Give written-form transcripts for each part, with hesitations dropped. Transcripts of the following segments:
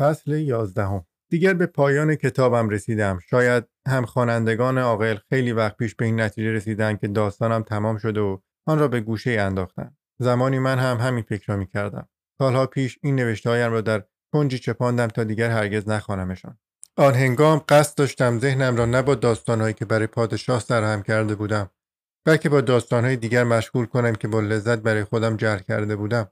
فصل 11 دیگر به پایان کتابم رسیدم. شاید هم خوانندگان عاقل خیلی وقت پیش به این نتیجه رسیدن که داستانم تمام شده و آن را به گوشه انداختن. زمانی من هم همین فکر را می‌کردم. سالها پیش این نوشته‌هایم را در کنجی چپاندم تا دیگر هرگز نخوانمشان. آن هنگام قصد داشتم ذهنم را نه با داستان‌هایی که برای پادشاه سرهم کرده بودم، بلکه با داستان‌های دیگر مشغول کنم که با لذت برای خودم جلب کرده بودم.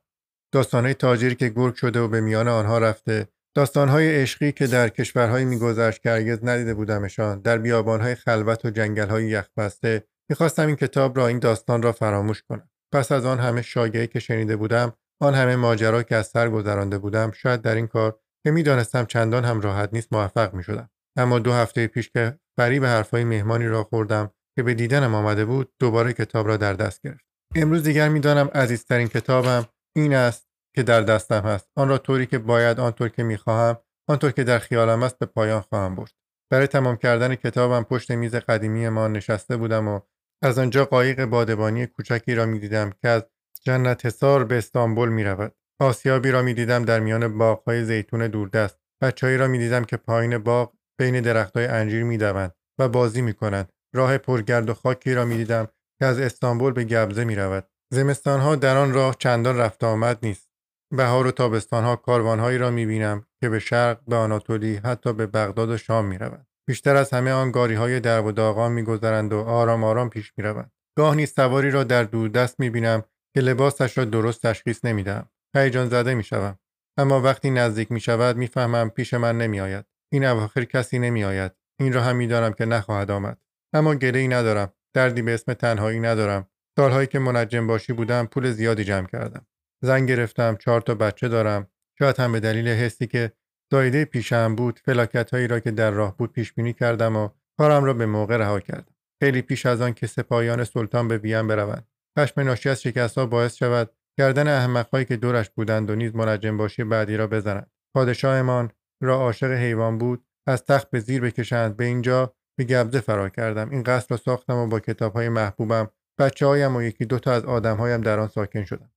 داستان‌های تاجری که گرگ شده و به میان آنها رفته، داستان‌های عشقی که در کشورهایی می‌گذشت که هرگز ندیده بودمشان، در بیابان‌های خلوت و جنگل‌های یخبسته. می‌خواستم این کتاب را، این داستان را فراموش کنم. پس از آن همه شایعه‌ای که شنیده بودم، آن همه ماجرا که از سر گذرانده بودم، شاید در این کار که می‌دانستم چندان هم راحت نیست موفق می‌شدم. اما 2 هفته پیش که فریب حرف‌های مهمانی را خوردم که به دیدنم آمده بود، دوباره کتاب را در دست گرفت. امروز دیگر می‌دانم عزیزترین کتابم این است که در دستم هست. آن را طوری که باید، آنطور که می‌خواهم، آنطور که در خیالم است به پایان خواهم برد. برای تمام کردن کتابم پشت میز قدیمی ما نشسته بودم و از آنجا قایق بادبانی کوچکی را می‌دیدم که از جنت حصار به استانبول می‌رود. آسیابی را می‌دیدم در میان باغ‌های زیتون دوردست. بچه‌ای را می‌دیدم که پایین باغ بین درخت‌های انجیر می‌دوند و بازی می‌کنند. راه پرگرد و خاکی را می‌دیدم که از استانبول به گبزه می‌رود. زمستان‌ها در آن راه چندان رفت آمد نیست. بهار و تابستان‌ها کاروان‌هایی را می‌بینم که به شرق، به آناتولی، حتی به بغداد و شام می‌روند. بیشتر از همه آن گاری‌های درب و داغان می‌گذرند و آرام آرام پیش می‌روند. گاه نیز سواری را در دوردست می‌بینم که لباسش را درست تشخیص نمی‌دهم. هیجان زده می‌شوم، اما وقتی نزدیک می‌شود می‌فهمم پیش من نمی‌آید. این اواخر کسی نمی‌آید. این را هم می‌دانم که نخواهد آمد. اما گره‌ای ندارم، دردی به اسم تنهایی ندارم. سال‌هایی که منجم باشی بودم پول زیادی جمع کردم. زن گرفتم، 4 تا بچه دارم. شاید هم به دلیل حسی که زایده پیشم بود، فلاکت‌هایی را که در راه بود پیش‌بینی کردم و کارم را به موقع رها کردم. خیلی پیش از آن که سپاهیان سلطان به وین بروند، خشم ناشی از شکست‌ها باعث شود گردن احمق‌هایی که دورش بودند و نیز منجم باشی بعدی را بزنند. پادشاهمان را عاشق حیوان بود، از تخت به زیر بکشند. به اینجا به گبزه فرار کردم. این قصر را ساختم و با کتاب‌های محبوبم، بچه‌هایم و 1-2 تا از آدم‌هایم در آن ساکن شدم.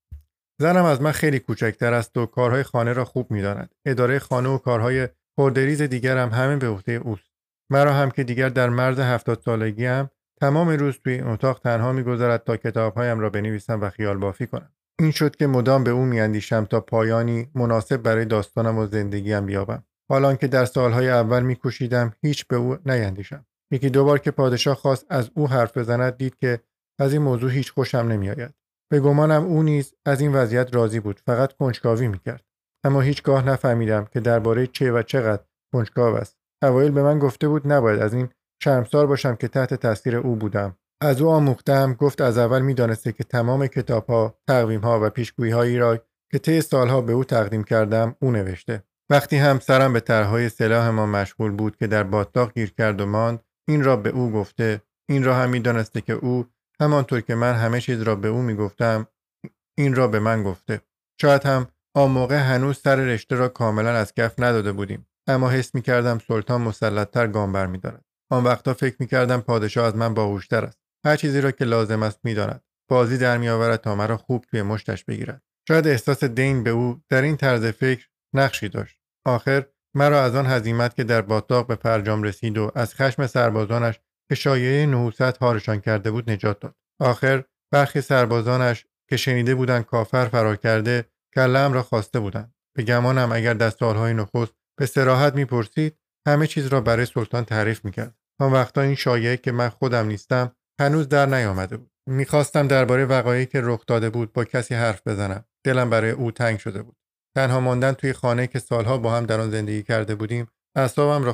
زنم از من خیلی کوچکتر است و کارهای خانه را خوب می‌داند. اداره خانه و کارهای خوردریز دیگر هم همه به عهده اوست. مرا هم که دیگر در مرز 70 سالگی‌ام، تمام روز توی این اتاق تنها می‌گذرد تا کتاب‌هایم را بنویسم و خیال بافی کنم. این شد که مدام به او می‌اندیشم تا پایانی مناسب برای داستانم و زندگیم بیابم. حالا که در سال‌های اول می‌کوشیدم هیچ به او نیندیشم. 1-2 بار که پادشاه خواست از او حرف بزند، دید که از این موضوع هیچ خوشم نمی‌آید. به گمانم او نیز از این وضعیت راضی بود، فقط کنجکاوی میکرد. اما هیچگاه نفهمیدم که درباره چه و چقدر کنجکاو است. اوایل به من گفته بود نباید از این شرمسار باشم که تحت تاثیر او بودم. از او آموختم. گفت از اول میدانسته که تمام کتابها، تقویمها و پیشگویی‌هایی را که طی سالها به او تقدیم کردم او نوشته. وقتی همسرم به طرحهای سلاح ما مشغول بود که در باتلاق گیر کرد و ماند، این را به او گفته. این را هم میدانسته که او همانطور که من همه چیز را به او میگفتم، این را به من گفته. شاید هم آن موقع هنوز سر رشته را کاملا از کف نداده بودیم، اما حس میکردم سلطان مسلط‌تر گام برمی‌دارد. آن وقتا فکر میکردم پادشاه از من باهوش‌تر است. هر چیزی را که لازم است میداند. بازی در میآورد تا مرا خوب توی مشتش بگیرد. شاید احساس دین به او در این طرز فکر نقشی داشت. آخر مرا از آن هزیمت که در باتاق به فرجام رسید و از خشم سربازانش که شایعه نحوست هارشان کرده بود نجات داد. آخر برخی سربازانش که شنیده بودند کافر فرار کرده، کله‌ام را خواسته بودند. به گمانم اگر در سالهای نخست به صراحت میپرسید، همه چیز را برای سلطان تعریف میکرد. آن وقتا این شایعه که من خودم نیستم هنوز در نیامده بود. میخواستم درباره وقایعی که رخ داده بود با کسی حرف بزنم. دلم برای او تنگ شده بود. تنها ماندن توی خانه که سالها با هم در آن زندگی کرده بودیم اعصابم را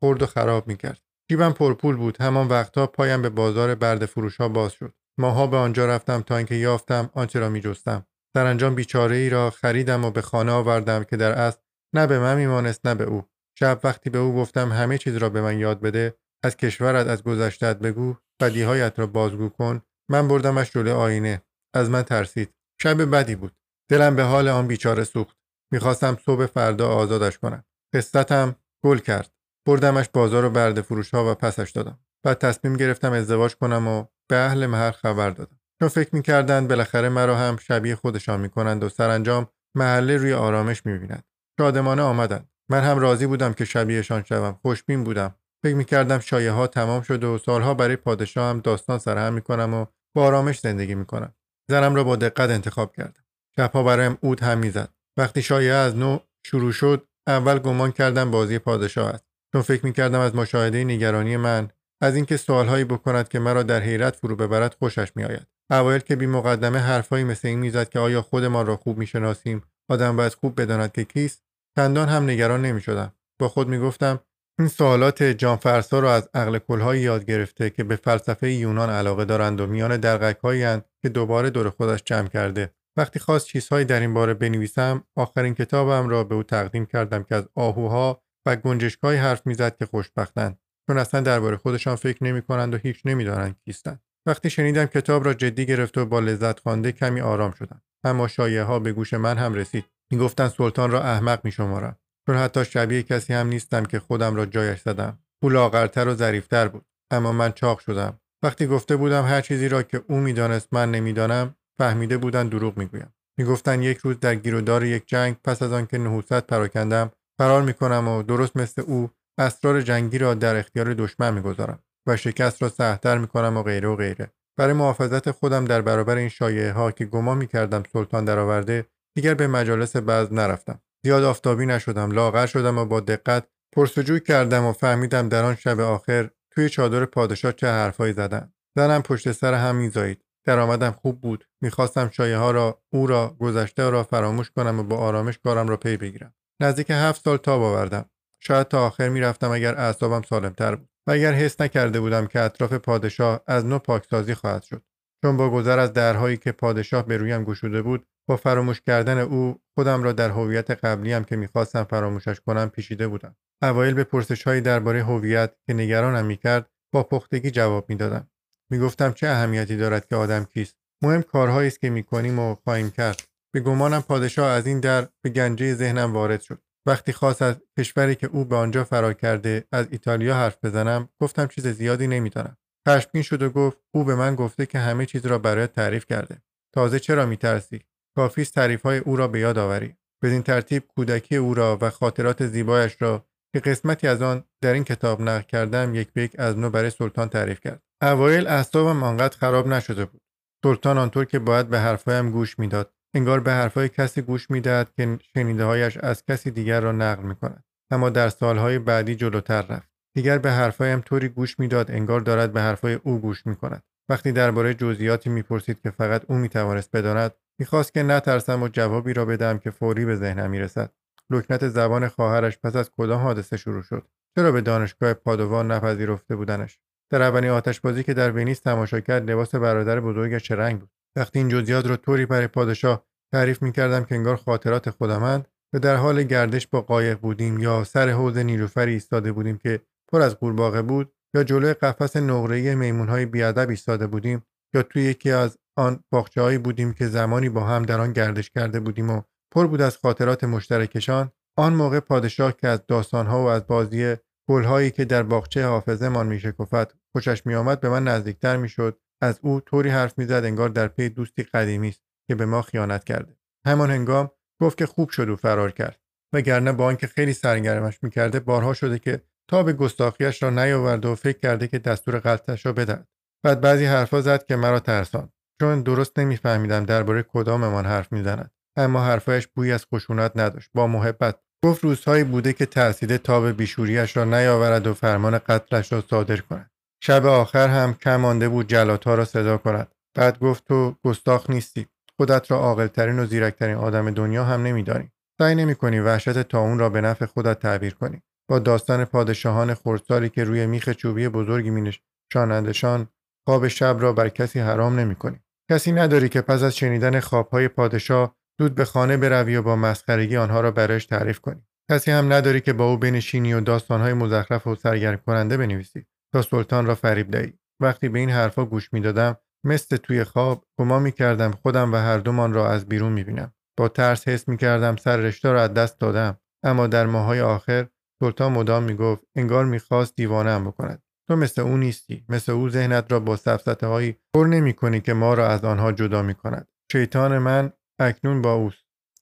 خورد و خراب میکرد. جیبم پرپول بود. همان وقتها پایم به بازار برده فروش‌ها باز شد. ماها به آنجا رفتم تا اینکه یافتم آنچه را می‌جستم. سرانجام بیچاره‌ای را خریدم و به خانه آوردم که در اصل نه به من میمانست نه به او. شب وقتی به او گفتم همه چیز را به من یاد بده، از کشورت، از گذشته‌ات بگو، بدیهایت را بازگو کن، من بردمش جلوی آینه. از من ترسید. شب بدی بود. دلم به حال آن بیچاره سوخت. می‌خواستم صبح فردا آزادش کنم. قصتم گل کرد. بردمش بازار و برده فروش‌ها و پسش دادم. بعد تصمیم گرفتم ازدواج کنم و به اهل محل خبر دادم. چون فکر می‌کردند بالاخره مرا هم شبیه خودشان می‌کنند و سرانجام محله روی آرامش می‌بینند. شادمانه آمدند. من هم راضی بودم که شبیهشان شوم. خوشبین بودم. فکر میکردم شایعه ها تمام شده و سالها برای پادشاه هم داستان سرهم میکنم و با آرامش زندگی میکنم. زنم را با دقت انتخاب کردم. شبها برایم عود هم میزد. وقتی شایعه از نو شروع شد، اول گمان کردم بازی پادشاه است، چون فکر میکردم از مشاهده نگرانی من، از اینکه سوالهایی بکند که مرا در حیرت فرو ببرد، خوشش میآید. اوایل که بی مقدمه حرفایی مثل این میزد که آیا خودمان را خوب میشناسیم، آدم باید خوب بداند که کیست، چندان هم نگران نمیشدم. با خود میگفتم این سوالات جان فرسا را از عقل کل‌هایی یاد گرفته که به فلسفه یونان علاقه دارند و میان دلقک‌هایند که دوباره دور خودش جمع کرده. وقتی خواست چیزهایی در این باره بنویسم، آخرین کتابم را به او تقدیم کردم که از آهوها و گنجشک‌های حرف میزد که خوشبختند، چون اصلا درباره خودشان فکر نمی‌کنند و هیچ نمی‌دانند کیستند. وقتی شنیدم کتاب را جدی گرفت و با لذت خوانده، کمی آرام شدم. اما شایعه‌ها به گوش من هم رسید. می‌گفتند سلطان را احمق می‌شمارند، چون حتی شبیه کسی هم نیستم که خودم را جایش زدم. او لاغرتر و ظریف‌تر بود، اما من چاق شدم. وقتی گفته بودم هر چیزی را که او می‌دانست من نمی‌دانم، فهمیده بودند دروغ میگویم. میگفتند یک روز در گیرودار یک جنگ، پس از آن که نحوست پراکندم، فرار میکنم و درست مثل او اسرار جنگی را در اختیار دشمن میگذارم و شکست را سهل‌تر میکنم و غیره و غیره. برای محافظت خودم در برابر این شایعه ها که گمان میکردم سلطان درآورده، دیگر به مجالس بزم نرفتم. زیاد آفتابی نشدم، لاغر شدم و با دقت پرسجوی کردم و فهمیدم در آن شب آخر توی چادر پادشاه چه حرفایی زدند. زنم پشت سر هم میزایید. درآمدم خوب بود. میخواستم شایعه‌ها را، او را، گذشته را فراموش کنم و با آرامش کارم را پی بگیرم. نزدیک 7 سال تاب آوردم. شاید تا آخر میرفتم اگر اعصابم سالمتر بود و اگر حس نکرده بودم که اطراف پادشاه از نو پاکسازی خواهد شد. چون با گذر از درهایی که پادشاه به رویم گشوده بود، با فراموش کردن او خودم را در هویت قبلیم که میخواستم فراموشش کنم پیچیده بودم. اوایل به پرسش‌هایی درباره هویت که نگرانم میکرد، با پختگی جواب میدادم. میگفتم چه اهمیتی دارد که آدم کیست، مهم کارهایی است که میکنیم و خواهیم کرد. به گمانم پادشاه از این در به گنجه ذهنم وارد شد. وقتی خواست از کشوری که او به آنجا فرار کرده، از ایتالیا حرف بزنم، گفتم چیز زیادی نمیدانم. خشمگین شد و گفت او به من گفته که همه چیز را برایت تعریف کرده، تازه چرا میترسی؟ کافی است تعریفهای او را به یاد آوری. بدین ترتیب کودکی او را و خاطرات زیبایش را که قسمتی از آن در این کتاب نقل کردم، یک به یک از نو برای سلطان تعریف کرد. اوایل اعصابم آنقدر خراب نشده بود. سلطان آنطور که باید به حرفایم گوش میداد، انگار به حرفای کسی گوش میداد که شنیده‌هایش از کسی دیگر را نقل میکند. اما در سالهای بعدی جلوتر رفت. دیگر به حرفایم طوری گوش میداد انگار دارد به حرفای او گوش میکند. وقتی درباره جزئیاتی میپرسید که فقط او میتوانست بداند، میخواست که نترسم و جوابی را بدم که فوری به ذهنم میرسد. لکنت زبان خواهرش پس از کدام حادثه شروع شد؟ چرا به دانشگاه پادوا نپذیرفته بودنش؟ در اولین آتشبازی که در ونیز تماشا کرد، لباس برادر بزرگش چه رنگ بود؟ وقتی این جزئیات را طوری برای پادشاه تعریف می‌کردم که انگار خاطرات خودمند و در حال گردش با قایق بودیم، یا سر حوض نیلوفری ایستاده بودیم که پر از قورباغه بود، یا جلوی قفس نقره‌ای میمون‌های بیادب ایستاده بودیم، یا توی یکی از آن باغچه‌هایی بودیم که زمانی با هم در آن گردش کرده بودیم و پر بود از خاطرات مشترکشان. آن موقع پادشاه که از داستان‌ها و از بازی گل‌هایی که در باغچه حافظه‌مان می‌شکفت خوشش می‌آمد، به من نزدیکتر می‌شد. از او طوری حرف می‌زد انگار در پی دوستی قدیمی است که به ما خیانت کرده. همان هنگام گفت که خوب شد و فرار کرد، وگرنه با آنکه خیلی سرگرمش می‌کرده، بارها شده که تا به گستاخی‌اش را نیاورد و فکر کرده که دستور قتلش را بدهد. بعد بعضی حرفا زد که مرا ترساند، چون درست نمی‌فهمیدم درباره کداممان حرف می‌زند. اما حرفایش بویی از خشونت نداشت، با محبت. گفت روزهایی بوده که ترسیده تاب بیشوریش را نیاورد و فرمان قتلش را صادر کند. شب آخر هم کم مانده بود جلادها را صدا کند. بعد گفت تو گستاخ نیستی، خودت را عاقل‌ترین و زیرکترین آدم دنیا هم نمی‌دانی. سعی نمی‌کنی وحشت طاعون را به نفع خودت تعبیر کنی. با داستان پادشاهان خردسالی که روی میخ چوبی بزرگی می‌نشانندشان، خواب شب را بر کسی حرام نمی‌کنی. کسی نداری که پس از شنیدن خواب‌های پادشاه زود به خانه بروی و با مسخرگی آنها را برایش تعریف کنی. کسی هم نداری که با او بنشینی و داستانهای مزخرف و سرگرم کننده بنویسی تا سلطان را فریب دهی. وقتی به این حرفا گوش میدادم، مثل توی خواب گمان میکردم خودم و هر دومان را از بیرون میبینم. با ترس حس میکردم سر رشته را از دست دادم. اما در ماهای آخر سلطان مدام میگفت انگار میخواست دیوانه‌ام بکند. تو مثل او نیستی، مثل او ذهنت را با سفسطه‌هایی پر نمیکنی که ما را از آنها جدا میکند. شیطان من اکنون با اوست.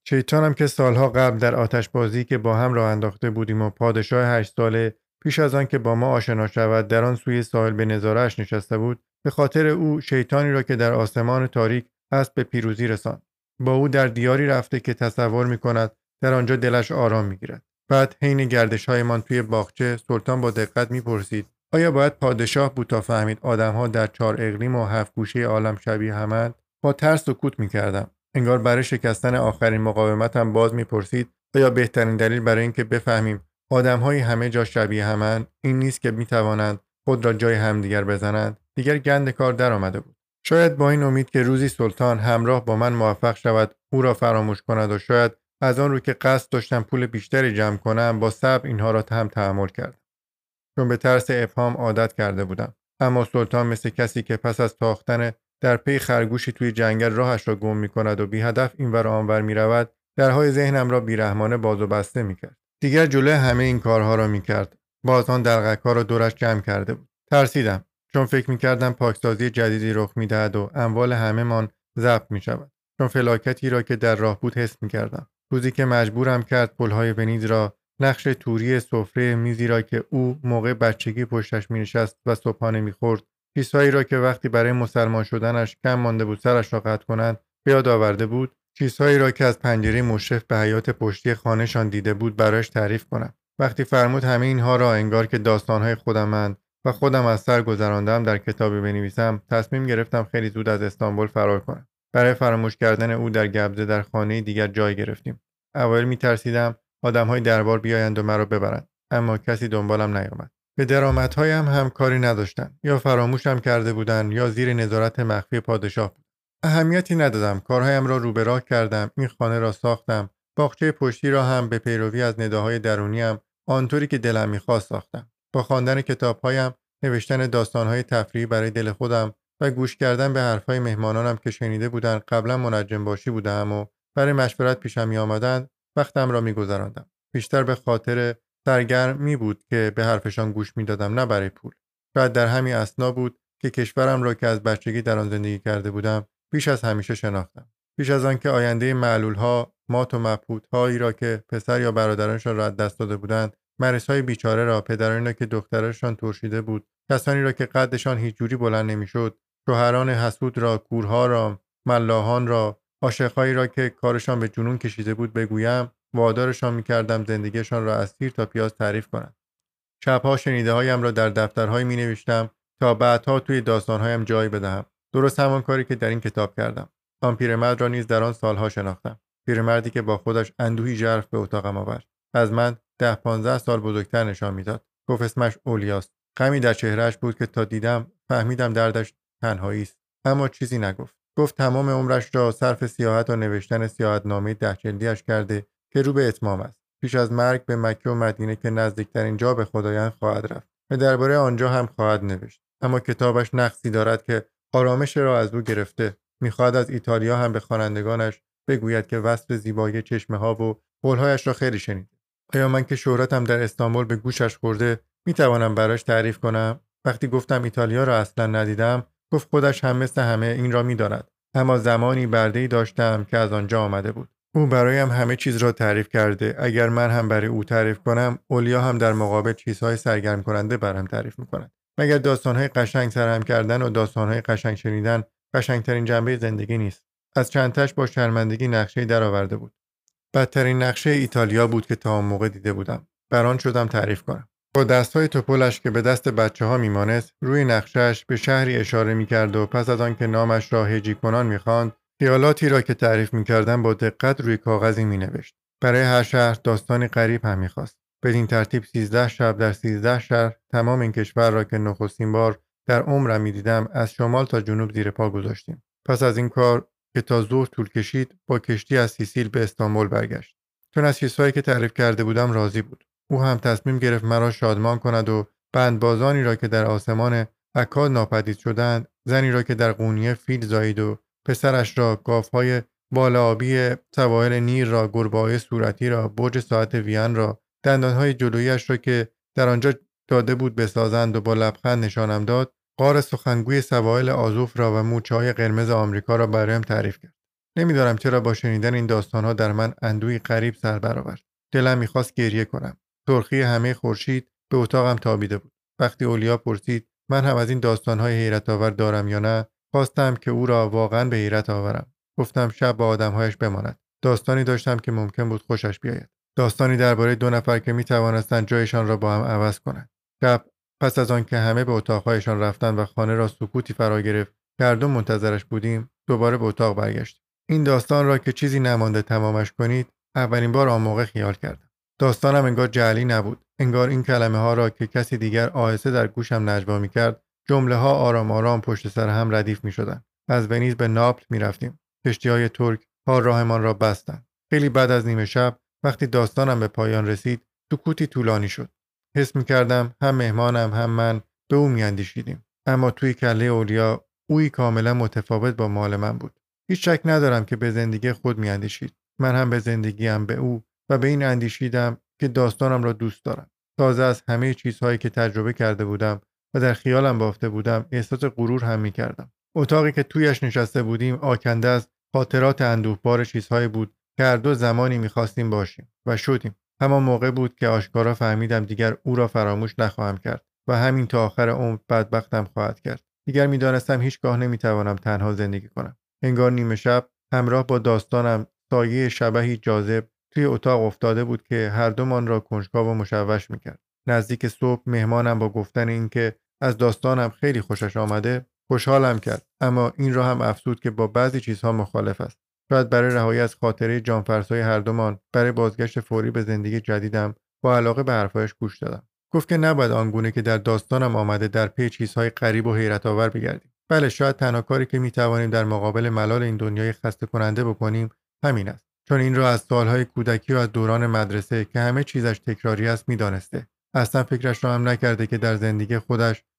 شیطانم که سالها قبل در آتش بازی که با هم راه انداخته بودیم و پادشاه 8 ساله پیش از آن که با ما آشنا شود در آن سوی ساحل به نظاره‌اش نشسته بود، به خاطر او شیطانی را که در آسمان تاریک است به پیروزی رساند. با او در دیاری رفته که تصور می‌کند در آنجا دلش آرام می‌گیرد. بعد حین گردش‌هایمان توی باغچه، سلطان با دقت می‌پرسید آیا باید پادشاه بود تا فهمید آدم‌ها در 4 اقلیم و 7 گوشه عالم شبیه همند؟ با ترس سکوت می‌کردم. انگار برای شکستن آخرین مقاومتم باز می‌پرسید آیا بهترین دلیل برای اینکه بفهمیم آدم‌های همه جا شبیه همند این نیست که می‌توانند خود را جای همدیگر بزنند؟ دیگر گند کار درآمده بود. شاید با این امید که روزی سلطان همراه با من موفق شود او را فراموش کند و شاید از آن رو که قصد داشتم پول بیشتری جمع کنم با صبر اینها را هم تحمل کردم، چون به ترس ابهام عادت کرده بودم. اما سلطان مثل کسی که پس از تاختن در پی خرگوشی توی جنگل راهش را گم می‌کند و بی هدف اینور آنور می‌رود، درهای ذهنم را بی‌رحمانه باز و بسته می‌کرد. دیگر جلوی همه این کارها را می‌کرد. باز آن دلغک‌ها را دورش جمع کرده بود. ترسیدم، چون فکر می‌کردم پاکسازی جدیدی رخ می‌دهد و اموال همه‌مان ضبط می‌شود. چون فلاکتی را که در راه بود حس می‌کردم. روزی که مجبورم کرد پل‌های ونیز را، نقش توری سفره میزی را که او موقع بچگی پشتش می‌نشست و صبحانه می‌خورد، چیزهایی را که وقتی برای مسلمان شدنش کم مانده بود سرش را قطع کنند به یاد آورده بود، چیزهایی را که از پنجره مشرف به حیات پشتی خانه‌شان دیده بود برایش تعریف کنم. وقتی فرمود همه اینها را انگار که داستان‌های خودم‌اند و خودم از سر گذراندم در کتابی بنویسم، تصمیم گرفتم خیلی زود از استانبول فرار کنم. برای فراموش کردن او در گبزه در خانه دیگر جای گرفتیم. اول می‌ترسیدم آدم‌های دربار بیایند و مرا ببرند، اما کسی دنبالم نیامد. به درآمدهایم هم کاری نداشتند، یا فراموشم کرده بودند یا زیر نظارت مخفی پادشاه بود. اهمیتی ندادم، کارهایم را رو به راه کردم، این خانه را ساختم، باغچه پشتی را هم به پیروی از نداهای درونی‌ام آنطوری که دلم می‌خواست ساختم. با خواندن کتاب‌هایم، نوشتن داستان‌های تفریحی برای دل خودم و گوش کردن به حرف‌های مهمانانم که شنیده بودند قبلا منجم باشی بودم و برای مشورت پیشم می‌آمدند، وقتم را می‌گذراندم. بیشتر به خاطر سرگرمی بود که به حرفشان گوش می‌دادم، نه برای پول. شاید در همین اثنا بود که کشورم را که از بچگی در آن زندگی کرده بودم بیش از همیشه شناختم. بیش از آن که آینده معلول‌ها، مات و مبهوت‌هایی را که پسر یا برادرانشان را از دست داده بودند، مریض‌های بیچاره را، پدرانی را که دخترشان ترشیده بود، کسانی را که قدشان هیچ جوری بلند نمی‌شد، شوهران حسود را، کورها را، ملاحان را، عاشق‌هایی را که کارشان به جنون کشیده بود بگویم، وادارشان می‌کردم زندگیشان را از تیر تا پیاز تعریف کنند. شب‌ها شنیده‌هایم را در دفترهایی می‌نوشتم تا بعدها توی داستان‌هایم جای بدهم. درست همان کاری که در این کتاب کردم. آن پیرمرد را نیز در آن سالها شناختم. پیرمردی که با خودش اندوهی ژرف به اتاقم آورد. از من 10-15 سال بزرگتر نشان می‌داد. گفت اسمش اولیاست. غمی در چهرهش بود که تا دیدم فهمیدم دردش تنهایی است، اما چیزی نگفت. گفت تمام عمرش را صرف سیاحت و نوشتن سیاحتنامه 10 جلدی‌اش کرده که رو به اتمام است. پیش از مرگ به مکه و مدینه که نزدیکترین جا به خدایان خواهد رفت و درباره آنجا هم خواهد نوشت. اما کتابش نقصی دارد که آرامش را از او گرفته. می‌خواهد از ایتالیا هم به خوانندگانش بگوید که وصف زیبایی چشمه‌ها و قول‌هایش را خیلی شنید. آیا من که شهرتم در استانبول به گوشش خورده می‌توانم براش تعریف کنم؟ وقتی گفتم ایتالیا را اصلا ندیدم، گفت خودش هم مثل همه این را می‌داند. اما زمانی برده‌ای داشتم که از آنجا آمده بود. او برایم همه چیز را تعریف کرده. اگر من هم برای او تعریف کنم، اولیا هم در مقابل چیزهای سرگرم کننده برایم تعریف می‌کند. مگر داستان‌های قشنگ سرهم کردن و داستان‌های قشنگ شنیدن قشنگترین جنبه زندگی نیست؟ از چندتاش با شرمندگی نقشه‌ای درآورده بود. بدترین نقشه ایتالیا بود که تا آن موقع دیده بودم. بران شدم تعریف کنم. با دست‌های توپلش که به دست بچه‌ها میماند، روی نقشه‌اش به شهری اشاره می‌کرد و پس از آن که نامش را هجی کنان می‌خواند، خیالاتی را که تعریف می‌کردم با دقت روی کاغذی می‌نوشت. برای هر شهر داستانی غریب هم می‌خواست. بدین ترتیب 13 شب در 13 شهر تمام این کشور را که نخستین بار در عمرم می‌دیدم از شمال تا جنوب زیر پا گذاشتیم. پس از این کار که تا ظهر طول کشید، با کشتی از سیسیل به استانبول برگشت. چون از چیزهایی که تعریف کرده بودم راضی بود. او هم تصمیم گرفت مرا شادمان کند و بندبازانی را که در آسمان اکاد ناپدید شدند، زنی را که در قونیه فیل زایید و پسرش را، گاف‌های بالابی سواحل نیل را، گربه‌های صورتی را، برج ساعت وین را، دندان‌های جلویش را که در آنجا داده بود بسازند و با لبخند نشانم داد، غار سخنگوی سواحل آزوف را و مورچه‌های قرمز آمریکا را برایم تعریف کرد. نمیدانم چرا با شنیدن این داستانها در من اندوهی غریب سر برآورد. دلم میخواست گریه کنم. سرخی همه خورشید به اتاقم تابیده بود. وقتی اولیا پرسید من هم از این داستانهای حیرت آور دارم یا نه، خواستم که او را واقعا به حیرت آورم. گفتم شب با آدمهایش بماند. داستانی داشتم که ممکن بود خوشش بیاید. داستانی درباره دو نفر که می توانستند جایشان را با هم عوض کنند. شب پس از آن که همه به اتاقهایشان رفتند و خانه را سکوتی فرا گرفت که هر دو منتظرش بودیم، دوباره به اتاق برگشت. این داستان را که چیزی نمانده تمامش کنید، اولین بار آن موقع خیال کردم. داستانم انگار جعلی نبود. انگار این کلمه ها را که کسی دیگر آهسته در گوشم نجوا می کرد، جمله ها آرام آرام پشت سر هم ردیف می شدند. از ونیز به ناپل می رفتیم. کشتی های ترک ها راهمان را بستند. خیلی بعد از نیمه شب وقتی داستانم به پایان رسید، سکوتی طولانی شد. حس می کردم هم مهمانم هم من به او می اندیشیدیم. اما توی کله اولیا، اویی کاملا متفاوت با مال من بود. هیچ شک ندارم که به زندگی خود می اندیشید. من هم به زندگیم، به او و به این اندیشیدم که داستانم را دوست دارم. تازه از همه چیزهایی که تجربه کرده بودم و در خیالم بافته بودم، احساس غرور هم می کردم. اتاقی که تویش نشسته بودیم آکنده از خاطرات اندوهبار چیزهایی بود که هر دو زمانی میخواستیم باشیم و شدیم. همان موقع بود که آشکارا فهمیدم دیگر او را فراموش نخواهم کرد و همین تا آخر عمر بدبختم خواهد کرد. دیگر میدانستم هیچگاه نمیتوانم تنها زندگی کنم. انگار نیمه شب همراه با داستانم سایه شبحی جاذب توی اتاق افتاده بود که هر دومان را کنجکاو و مشوش میکرد. نزدیک صبح مهمانم با گفتن اینکه از داستانم خیلی خوشش آمده، خوشحالم کرد، اما این را هم افسود که با بعضی چیزها مخالف است. شاید برای رهایی از خاطره جانفرسای هر دومان، برای بازگشت فوری به زندگی جدیدم، با علاقه به حرفایش گوش دادم. گفت که نباید آنگونه که در داستانم آمده در پی چیزهای غریب و حیرت آور بگردیم. بله، شاید تنها کاری که می توانیم در مقابل ملال این دنیای خسته کننده بکنیم همین است. چون این را از سالهای کودکی و از دوران مدرسه که همه چیزش تکراری است میدانسته. اصلا فکرش را هم نکرده که در زندگی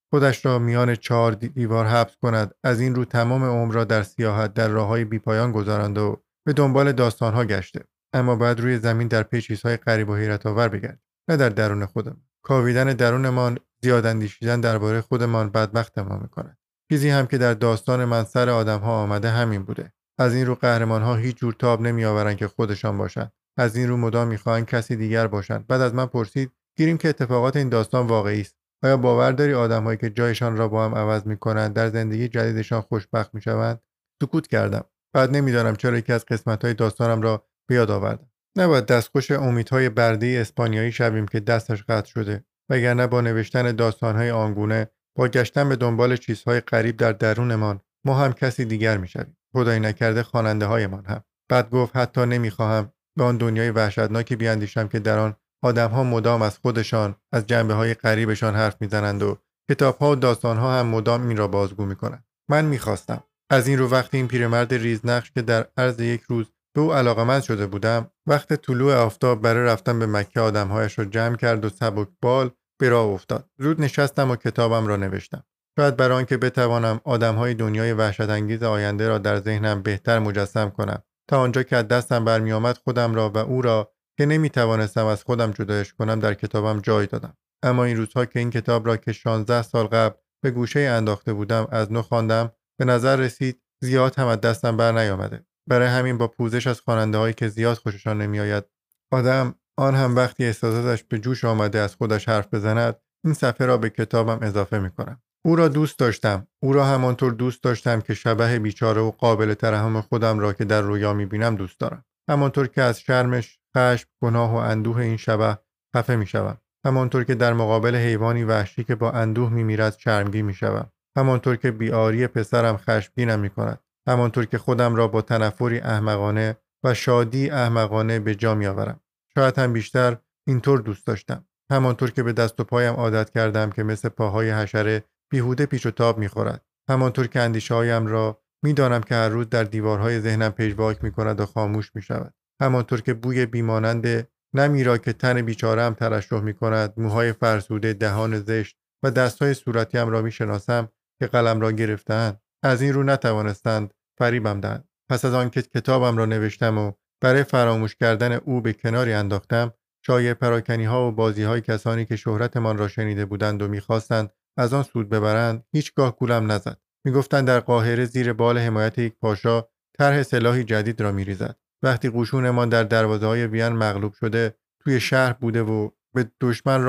خودش را میان چهار دیوار حبس کند، از این رو تمام عمر را در سیاحت در راههای بیپایان گذرانده و به دنبال داستانها گشته. اما بعد روی زمین در پی چیزهای غریب و حیرت آور بگرد، نه در درون خودمان. کاویدن درونمان، زیاد اندیشیدن درباره خودمان بدبخت ما میکند. چیزی هم که در داستان من سر آدمها آمده همین بوده. از این رو قهرمانها هیچ جور تاب نمیآورند که خودشان باشند، از این رو مدام میخواهند کسی دیگر باشند. بعد از من پرسید گیریم که اتفاقات این داستان واقعی است. آیا باور داری آدم‌هایی که جایشان را با هم عوض می‌کنند در زندگی جدیدشان خوشبخت می‌شوند؟ سکوت کردم. بعد نمی‌دانم چرا یکی از قسمت‌های داستانم را به یاد آوردم. نباید دستخوش امیدهای برده‌ای اسپانیایی شویم که دستش قطع شده، وگرنه با نوشتن داستان‌های آنگونه، با گشتن به دنبال چیزهای غریب در درونمان، ما هم کسی دیگر می‌شویم. خدای نکرده خواننده‌هایمان هم. بعد گفت حتی نمی‌خواهم به آن دنیای وحشتناکی بیاندیشم که در آن آدم‌ها مدام از خودشان، از جنبه‌های غریبشان حرف می‌زنند و کتاب‌ها و داستان‌ها هم مدام این را بازگو می‌کنند. من می‌خواستم از این رو وقتی این پیرمرد ریزنقش که در عرض یک روز به او علاقه‌مند شده بودم، وقت طلوع آفتاب برای رفتن به مکه آدم‌هایش را جمع کرد و سبکبال به راه افتاد. زود نشستم و کتابم را نوشتم. شاید برای آنکه بتوانم آدم‌های دنیای وحشت‌انگیز آینده را در ذهنم بهتر مجسم کنم. تا آنجا که از دستم برمی‌آمد خودم را و او را که نمیتوانستم از خودم جدایش کنم در کتابم جای دادم. اما این روزها که این کتاب را که 16 سال قبل به گوشه انداخته بودم از نو خواندم، به نظر رسید زیاد هم از دستم بر نیامده. برای همین با پوزش از خواننده‌هایی که زیاد خوششان نمیآید، آدم آن هم وقتی احساساتش به جوش آمده از خودش حرف بزند، این صفحه را به کتابم اضافه میکنم. او را دوست داشتم، او را همانطور دوست داشتم که شبح بیچاره و قابل ترحم خودم را که در رویا میبینم دوست دارم. همانطور که از شرمش، خشم، گناه و اندوه این شبح خفه میشوم. همانطور که در مقابل حیوانی وحشی که با اندوه میمیرد شرمگین میشوم. همانطور که بیاری پسرم خشمگینم میکند. همانطور که خودم را با تنفری احمقانه و شادی احمقانه به جا میآورم. شاید هم بیشتر اینطور دوست داشتم. همانطور که به دست و پایم عادت کردم که مثل پاهای حشره بیهوده پیچ و تاب میخورد. همانطور که اندیشه‌هایم را میدانم که هر روز در دیوارهای ذهنم پژواک میکند و خاموش میشود. همانطور که بوی بیمانند نمی را که تن بیچاره‌ام ترشح می کند، موهای فرسوده، دهان زشت و دستهای صورتیم را می شناسم که قلم را گرفتند، از این رو نتوانستند فریبم دهند. پس از آنکه کتابم را نوشتم و برای فراموش کردن او به کناری انداختم، شایع پراکنی‌ها و بازی‌های کسانی که شهرتمان را شنیده بودند و می‌خواستند از آن سود ببرند، هیچگاه گولم نزد. می‌گفتند در قاهره زیر بال حمایت یک پاشا طرح سلاحی جدید را می‌ریزد. وقتی قشونمان در دروازه‌های وین مغلوب شده توی شهر بوده و به دشمن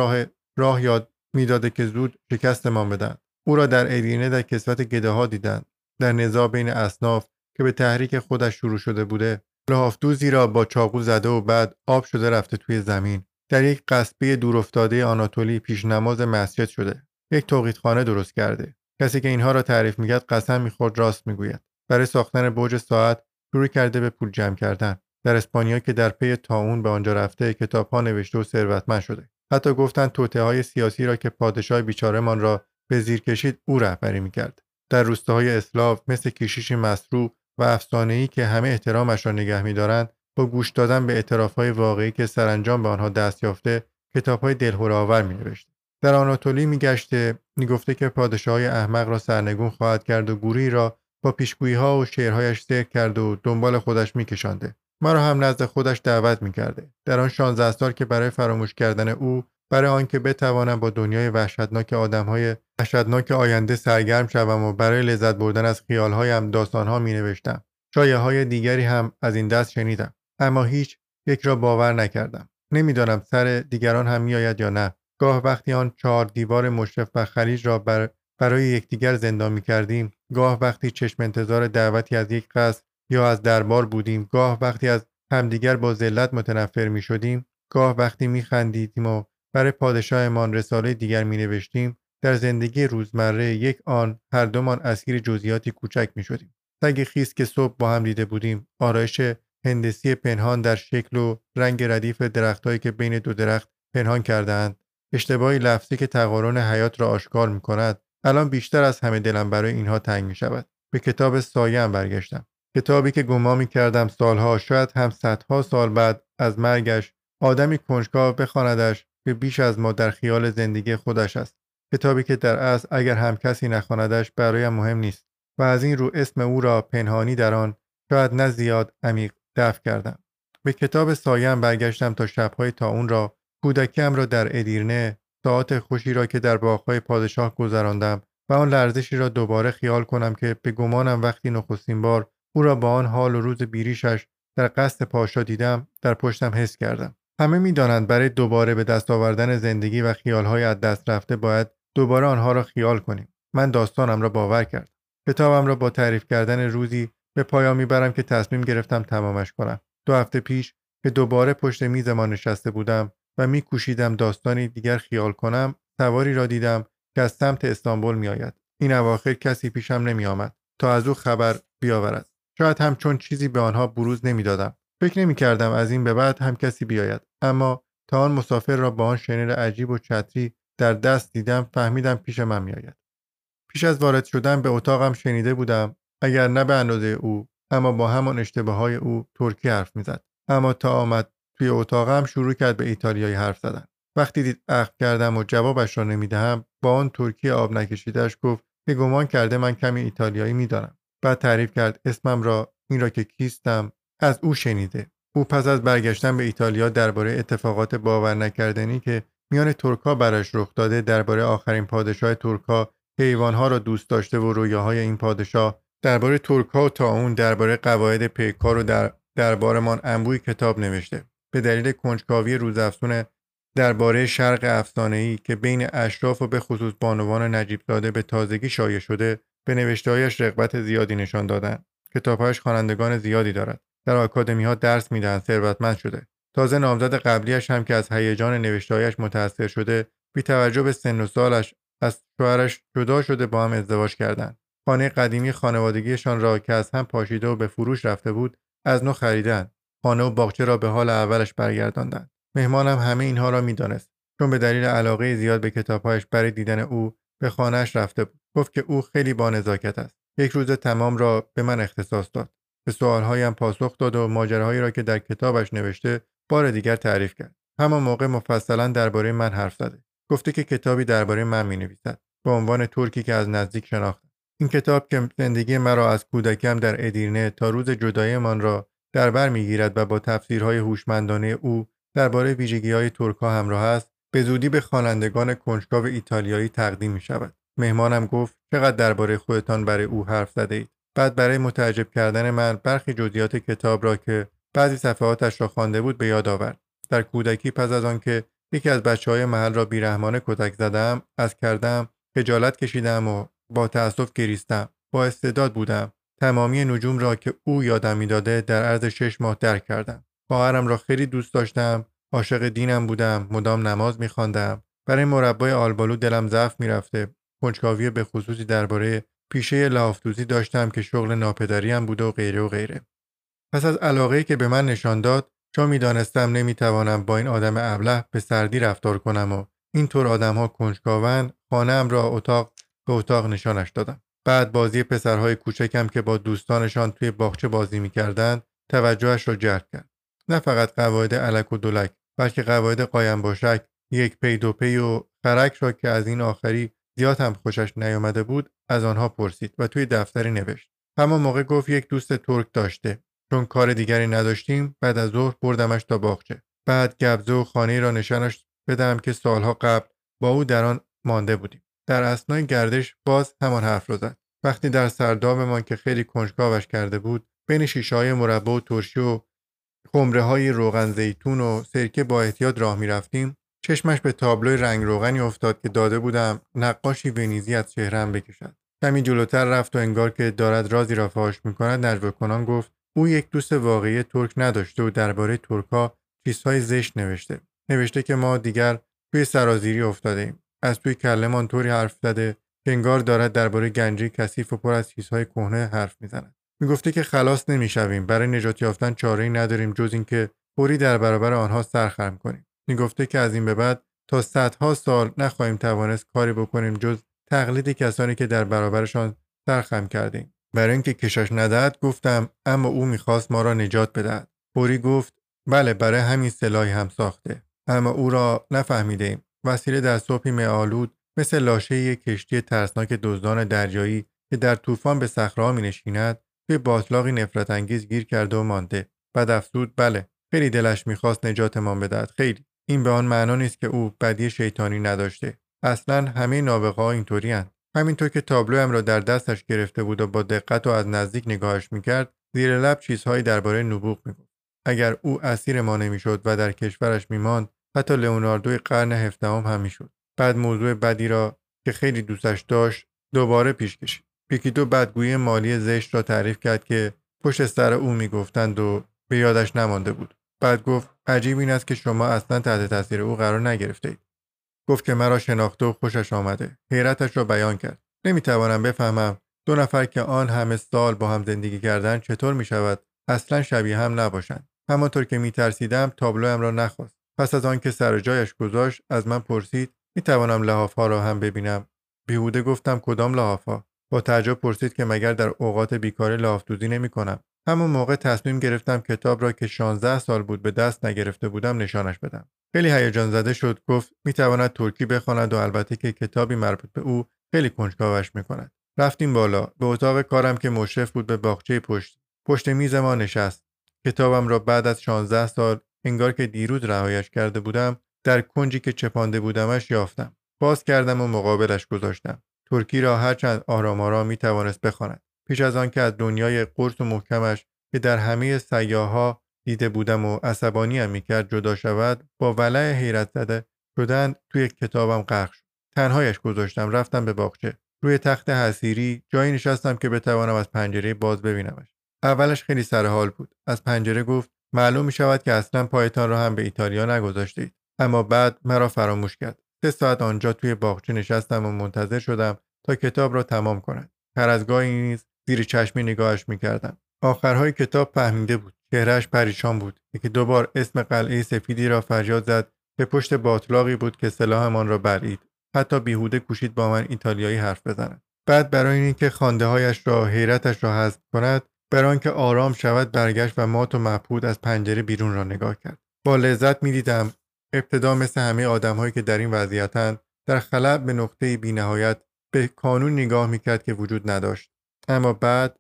راه یاد می‌داده که زود شکستمان بدن. او را در ایرینه در کسوت گده‌ها دیدند، در نزاع بین اصناف که به تحریک خودش شروع شده بوده. لحاف‌دوزی را با چاقو زده و بعد آب شده رفته توی زمین. در یک قصبه دورافتاده آناتولی پیشنماز مسجد شده. یک توقیتخانه درست کرده. کسی که اینها را تعریف می‌کرد قسم می‌خورد راست می‌گوید. برای ساختن برج ساعت شروع کرده به پول جمع کردن. در اسپانیا که در پی طاعون به آنجا رفته کتاب‌ها نوشته و ثروتمند شده. حتی گفتند توطئه‌های سیاسی را که پادشاه بیچاره‌مان را به زیر کشید او رهبری می‌کرد. در روستاهای اسلاو مثل کشیش مسروع و افسانه‌ای که همه احترامش را نگه می‌دارند، با گوش دادن به اعتراف‌های واقعی که سرانجام به آنها دست یافته، کتاب‌های دلهره‌آور می‌نوشت. در آناتولی می‌گشته، می‌گفته که پادشاه‌های احمق را سرنگون خواهد کرد و گوری را با پیشگویی‌ها و شعرهایش سرک کرد و دنبال خودش می‌کشانده. مرا هم نزد خودش دعوت می‌کرده. در آن 16 سال که برای فراموش کردن او، برای آنکه بتوانم با دنیای وحشتناک آدم‌های وحشتناک آینده سرگرم شوم و برای لذت بردن از خیال‌هایم داستان‌ها می‌نوشتم. شایعه‌های دیگری هم از این دست شنیدم، اما هیچ یک را باور نکردم. نمی‌دانم سر دیگران هم می‌آید یا نه. گاه وقتی آن چهار دیوار مشرف بر خلیج را برای یکدیگر زندان می‌کردیم، گاه وقتی چشم انتظار دعوتی از یک قصر یا از دربار بودیم، گاه وقتی از همدیگر با ذلت متنفر می‌شدیم، گاه وقتی می‌خندیدیم و برای پادشاهمان رساله دیگر می‌نوشتیم. در زندگی روزمره یک آن هر دومان اسیر جزئیاتی کوچک می‌شدیم. سگ خیس که صبح با هم دیده بودیم، آرایش هندسی پنهان در شکل و رنگ ردیف درخت‌هایی که بین دو درخت پنهان کرده‌اند، اشتباهی لفظی که تقارن حیات را آشکار می‌کند. الان بیشتر از همه دلم برای اینها تنگ می‌شود. به کتاب سایه‌ام برگشتم، کتابی که گمان می‌کردم سالها، شاید هم صدها سال بعد از مرگش آدمی کنجکاو بخواندش که بیش از ما در خیال زندگی خودش است. کتابی که در اصل اگر هم کسی نخواندش برایم مهم نیست و از این رو اسم او را پنهانی در آن شاید نه زیاد عمیق دفع کردم. به کتاب سایه‌ام برگشتم تا شب‌های طاعون را، کودکیم را در ادیرنه، ساعت خوشی را که در باغ‌های پادشاه گذراندم و آن لرزشی را دوباره خیال کنم که به گمانم وقتی نخستین بار او را با آن حال و روز بیریشش در قصد پاشا دیدم، در پشتم حس کردم. همه می‌دانند برای دوباره به دست آوردن زندگی و خیال‌های از دست رفته باید دوباره آنها را خیال کنیم. من داستانم را باور کردم. کتابم را با تعریف کردن روزی به پایان می‌برم که تصمیم گرفتم تمامش کنم. 2 هفته پیش که دوباره پشت میز ما نشسته بودم و می‌کوشیدم داستانی دیگر خیال کنم، سواری را دیدم که از سمت استانبول می‌آید. این اواخر کسی پیشم نمی‌آمد تا از او خبر بیاورد. شاید هم چون چیزی به آنها بروز نمی‌دادم. فکر نمی‌کردم از این به بعد هم کسی بیاید. اما تا آن مسافر را با آن شنل عجیب و چتری در دست دیدم، فهمیدم پیش من می‌آید. پیش از وارد شدن به اتاقم شنیده بودم، اگر نه به اندازه او، اما با همان اشتباه‌های او، ترکی حرف می‌زد. اما تا آمد توی اتاقم شروع کرد به ایتالیایی حرف زدن. وقتی دید اخم کردم و جوابش را نمیدهم، با آن ترکی آب نکشیده‌اش گفت که گمان کرده من کمی ایتالیایی می‌دانم. بعد تعریف کرد اسمم را، این را که کیستم، از او شنیده. او پس از برگشتن به ایتالیا درباره اتفاقات باور نکردنی که میان ترک‌ها برش رخ داده، درباره آخرین پادشاه ترک‌ها، حیوان‌ها را دوست داشته و رویاهای این پادشاه، درباره ترک‌ها و طاعون، درباره قواعد پیکار و دربارمان انبوهی کتاب نوشته. به دلیل کنجکاوی روزافزون درباره شرق افسانه‌ای که بین اشراف و به خصوص بانوان نجیب زاده به تازگی شایع شده، به نوشته‌هایش رغبت زیادی نشان دادند. کتاب‌هایش خوانندگان زیادی دارد. در آکادمی‌ها درس می‌دهند، ثروتمند شده. تازه نامزد قبلیش هم که از هیجان نوشته‌هایش متأثر شده، بی توجه به سن و سالش از شوهرش جدا شده با هم ازدواج کردند. خانه قدیمی خانوادگیشان را که از هم پاشیده و به فروش رفته بود، از نو خریدند. خانه و باغچه را به حال اولش برگرداندند. مهمانم همه اینها را می‌دانست، چون به دلیل علاقه زیاد به کتاب‌هایش برای دیدن او به خانه‌اش رفته بود. گفت که او خیلی با نزاکت است. یک روز تمام را به من اختصاص داد. به سوال‌هایم پاسخ داد و ماجراهایی را که در کتابش نوشته بار دیگر تعریف کرد. همان موقع مفصلا درباره من حرف زد. گفته که کتابی درباره من می‌نویسد به عنوان ترکی که از نزدیک شناختم. این کتاب که زندگی مرا از کودکیم در ادیرنه تا روز جدایی‌مان را در بر می‌گیرد و با تفسیرهای هوشمندانه او درباره ویژگی‌های ترک‌ها همراه است، به زودی به خوانندگان کنجکاو ایتالیایی تقدیم می‌شود. مهمانم گفت چقدر درباره خودتان برای او حرف زدید. بعد برای متعجب کردن من برخی جزئیات کتاب را که بعضی صفحاتش را خوانده بود به یاد آورد. در کودکی پس از آنکه یکی از بچه‌های محل را بیرحمانه کتک زدم، از کردم، خجالت کشیدم و با تأسف گریستم. با استعداد بودم. تمامی نجوم را که او یادم می‌داده در عرض 6 ماه درک کردم. خواهرم را خیلی دوست داشتم، عاشق دینم بودم، مدام نماز می‌خواندم. برای مربای آلبالو دلم ضعف می‌رفته. کنجکاوی به خصوصی درباره پیشه لافتوزی داشتم که شغل ناپدریم بود و غیره و غیره. پس از علاقه‌ای که به من نشان داد، چون می‌دانستم نمی‌توانم با این آدم ابله به سردی رفتار کنم و اینطور آدم‌ها کنجکاوند، خانه‌ام را اتاق به اتاق نشانش دادم. بعد بازی پسرهای کوچکم که با دوستانشان توی باغچه بازی می‌کردند، توجهش را جلب کرد. نه فقط قواعد الک و دلک، بلکه قواعد قایم باشک، یک پی دو پی و خرک را که از این آخری زیاد هم خوشش نیامده بود، از آنها پرسید و توی دفتری نوشت. همان موقع گفت یک دوست ترک داشته. چون کار دیگری نداشتیم، بعد از ظهر بردمش تا باغچه. بعد گبزه و خانه‌ای را نشانش بدم که سالها قبل با او در آن مانده بودیم. در اسنای گردش باز همان حرف را زد. وقتی در سردابمان که خیلی کنجکاوش کرده بود، بین شیشه‌های مربع و ترشی و خمره‌های روغن زیتون و سرکه با احتیاط راه می‌رفتیم، چشمش به تابلوی رنگ روغنی افتاد که داده بودم نقاشی ونیزی از چهره‌ام بکشد. کمی جلوتر رفت و انگار که دارد رازی را فاش می‌کند، نجواکنان گفت او یک دوست واقعی ترک نداشته و درباره ترک‌ها چیزهای زشت نوشته. نوشته که ما دیگر توی سرازیری افتاده‌ایم. از توی کلمان طوری حرف زده که انگار دارد درباره گنجی کثیف و پر از چیزهای کهنه حرف می‌زند. میگفته که خلاص نمی‌شویم، برای نجات یافتن چاره‌ای نداریم جز اینکه فوری در برابر آنها سرخم کنیم. میگفته که از این به بعد تا صدها سال نخواهیم توانست کاری بکنیم جز تقلید کسانی که در برابرشان سرخم کردیم. برای اینکه کشش ندهد گفتم اما او میخواست ما را نجات بدهد. فوری گفت بله، برای همین سلاحی هم ساخته، اما او را نفهمیدیم. وسیله در صبحی می‌آلود مثل لاشه یک کشتی ترسناک دزدان دریایی که در طوفان به صخره‌ها می‌نشیند، به باطلاقی نفرت انگیز گیر کرده و مانده. بعد افسود بله، خیلی دلش می‌خواست نجاتمان بدهد، خیلی. این به آن معنا نیست که او بدی شیطانی نداشته. اصلاً همه نابغه‌ها اینطوری‌اند. همینطور که تابلوام را در دستش گرفته بود و با دقت و از نزدیک نگاهش می‌کرد، زیر لب چیزهایی درباره نبوغ می‌گفت. اگر او اسیر ما نمی‌شد و در کشورش می‌ماند، حتی لئوناردوی قرن 17 هم می‌شد. بعد موضوع بدی را که خیلی دوستش داشت دوباره پیش کشید. یکی دو بدگویی مالی زشت را تعریف کرد که پشت سر او می‌گفتند و به یادش نمانده بود. بعد گفت عجیب این است که شما اصلاً تحت تاثیر او قرار نگرفتید. گفت که مرا شناخته و خوشش آمده. حیرتش را بیان کرد. نمیتوانم بفهمم 2 نفر که آن همه سال با هم زندگی کردند چطور میشود اصلا شبیه هم نباشند. همانطور که میترسیدم تابلوام را نخواست. پس از آن که سر جایش گذاشت از من پرسید میتوانم لحاف‌ها را هم ببینم؟ بیهوده گفتم کدام لحاف‌ها؟ با تعجب پرسید که مگر در اوقات بیکاری لحاف‌دوزی نمی‌کنم؟ همون موقع تصمیم گرفتم کتاب را که 16 سال بود به دست نگرفته بودم نشانش بدم. خیلی هیجان زده شد. گفت میتواند ترکی بخواند و البته که کتابی مربوط به او خیلی کنجکاوش میکند. رفتیم بالا به اتاق کارم که مشرف بود به باغچه پشت میز ما نشست. کتابم را بعد از 16 سال انگار که دیروز رهایش کرده بودم در کنجی که چپانده بودمش یافتم. باز کردم و مقابلش گذاشتم. ترکی را هرچند آرام آرام میتوانست بخواند. پیش از آن که از دنیای قرص و محکمش که در همه سیاها دیده بودم و عصبانی هم میکرد جدا شود، با ولع حیرت زده شدن توی کتابم غرق شد. تنهایش گذاشتم. رفتم به باغچه. روی تخت حصیری جایی نشستم که بتوانم از پنجره باز ببینمش. اولش خیلی سرحال بود. از پنجره گفت معلوم میشود که اصلا پایتان را هم به ایتالیا نگذاشتید. اما بعد مرا فراموش کرد. 3 ساعت آنجا توی باغچه نشستم و منتظر شدم تا کتاب را تمام کند. هر از گاهی نیز زیر چشمی نگاهش میکردم. آخرهای کتاب فهمیده بود. چهرهش پریشان بود. یکی دوبار اسم قلعه سفیدی را فریاد زد که پشت باطلاقی بود که سلاحمان را برید. حتی بیهوده کوشید با من ایتالیایی حرف بزند. بعد برای اینکه خوانده‌هایش را حیرتش را حذف کند، برای آنکه آرام شود برگشت و مات و مبهوت از پنجره بیرون را نگاه کرد. با لذت میدیدم ابتدا مثل همه آدم‌هایی که در این وضعیتند در خلأ به نقطه‌ای بی‌نهایت به کانون نگاه می‌کرد که وجود نداشت. اما بعد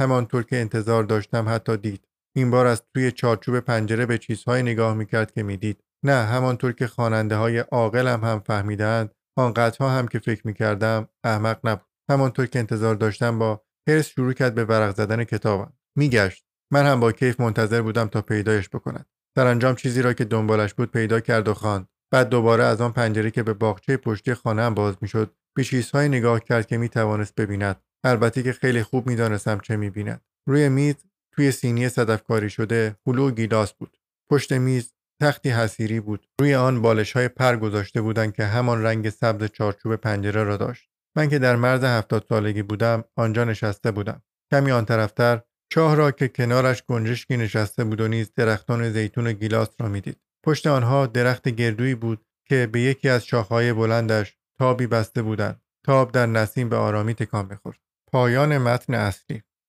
همانطور که انتظار داشتم حتی دید. این بار از توی چارچوب پنجره به چیزهای نگاه میکرد که میدید. نه همانطور که خواننده‌های عاقل هم فهمیدند، آنقدرها هم که فکر میکردم احمق نبود. همانطور که انتظار داشتم با هرس شروع کرد به ورق زدن کتابم. میگشت. من هم با کیف منتظر بودم تا پیدایش بکند. سرانجام چیزی را که دنبالش بود پیدا کرد و خواند. بعد دوباره از آن پنجره که به باغچه پشتی خانه‌ام باز میشد، به چیزهایی نگاه کرد که میتوانست ببیند. البته که خیلی خوب میدانستم چه میبیند. روی میز توی سینی صدفکاری شده هلو گیلاس بود. پشت میز تختی حصیری بود. روی آن بالش‌های پر گذاشته بودند که همان رنگ سبز چارچوب پنجره را داشت. من که در مرز 70 سالگی بودم آنجا نشسته بودم. کمی آن طرفتر چاه را که کنارش گنجشکی نشسته بود و نیز درختان زیتون گیلاس را میدید. پشت آنها درخت گردویی بود که به یکی از شاخه‌های بلندش تابی بسته بودند. تاب در نسیم به آرامی تکان می‌خورد. پایان متن اصلی.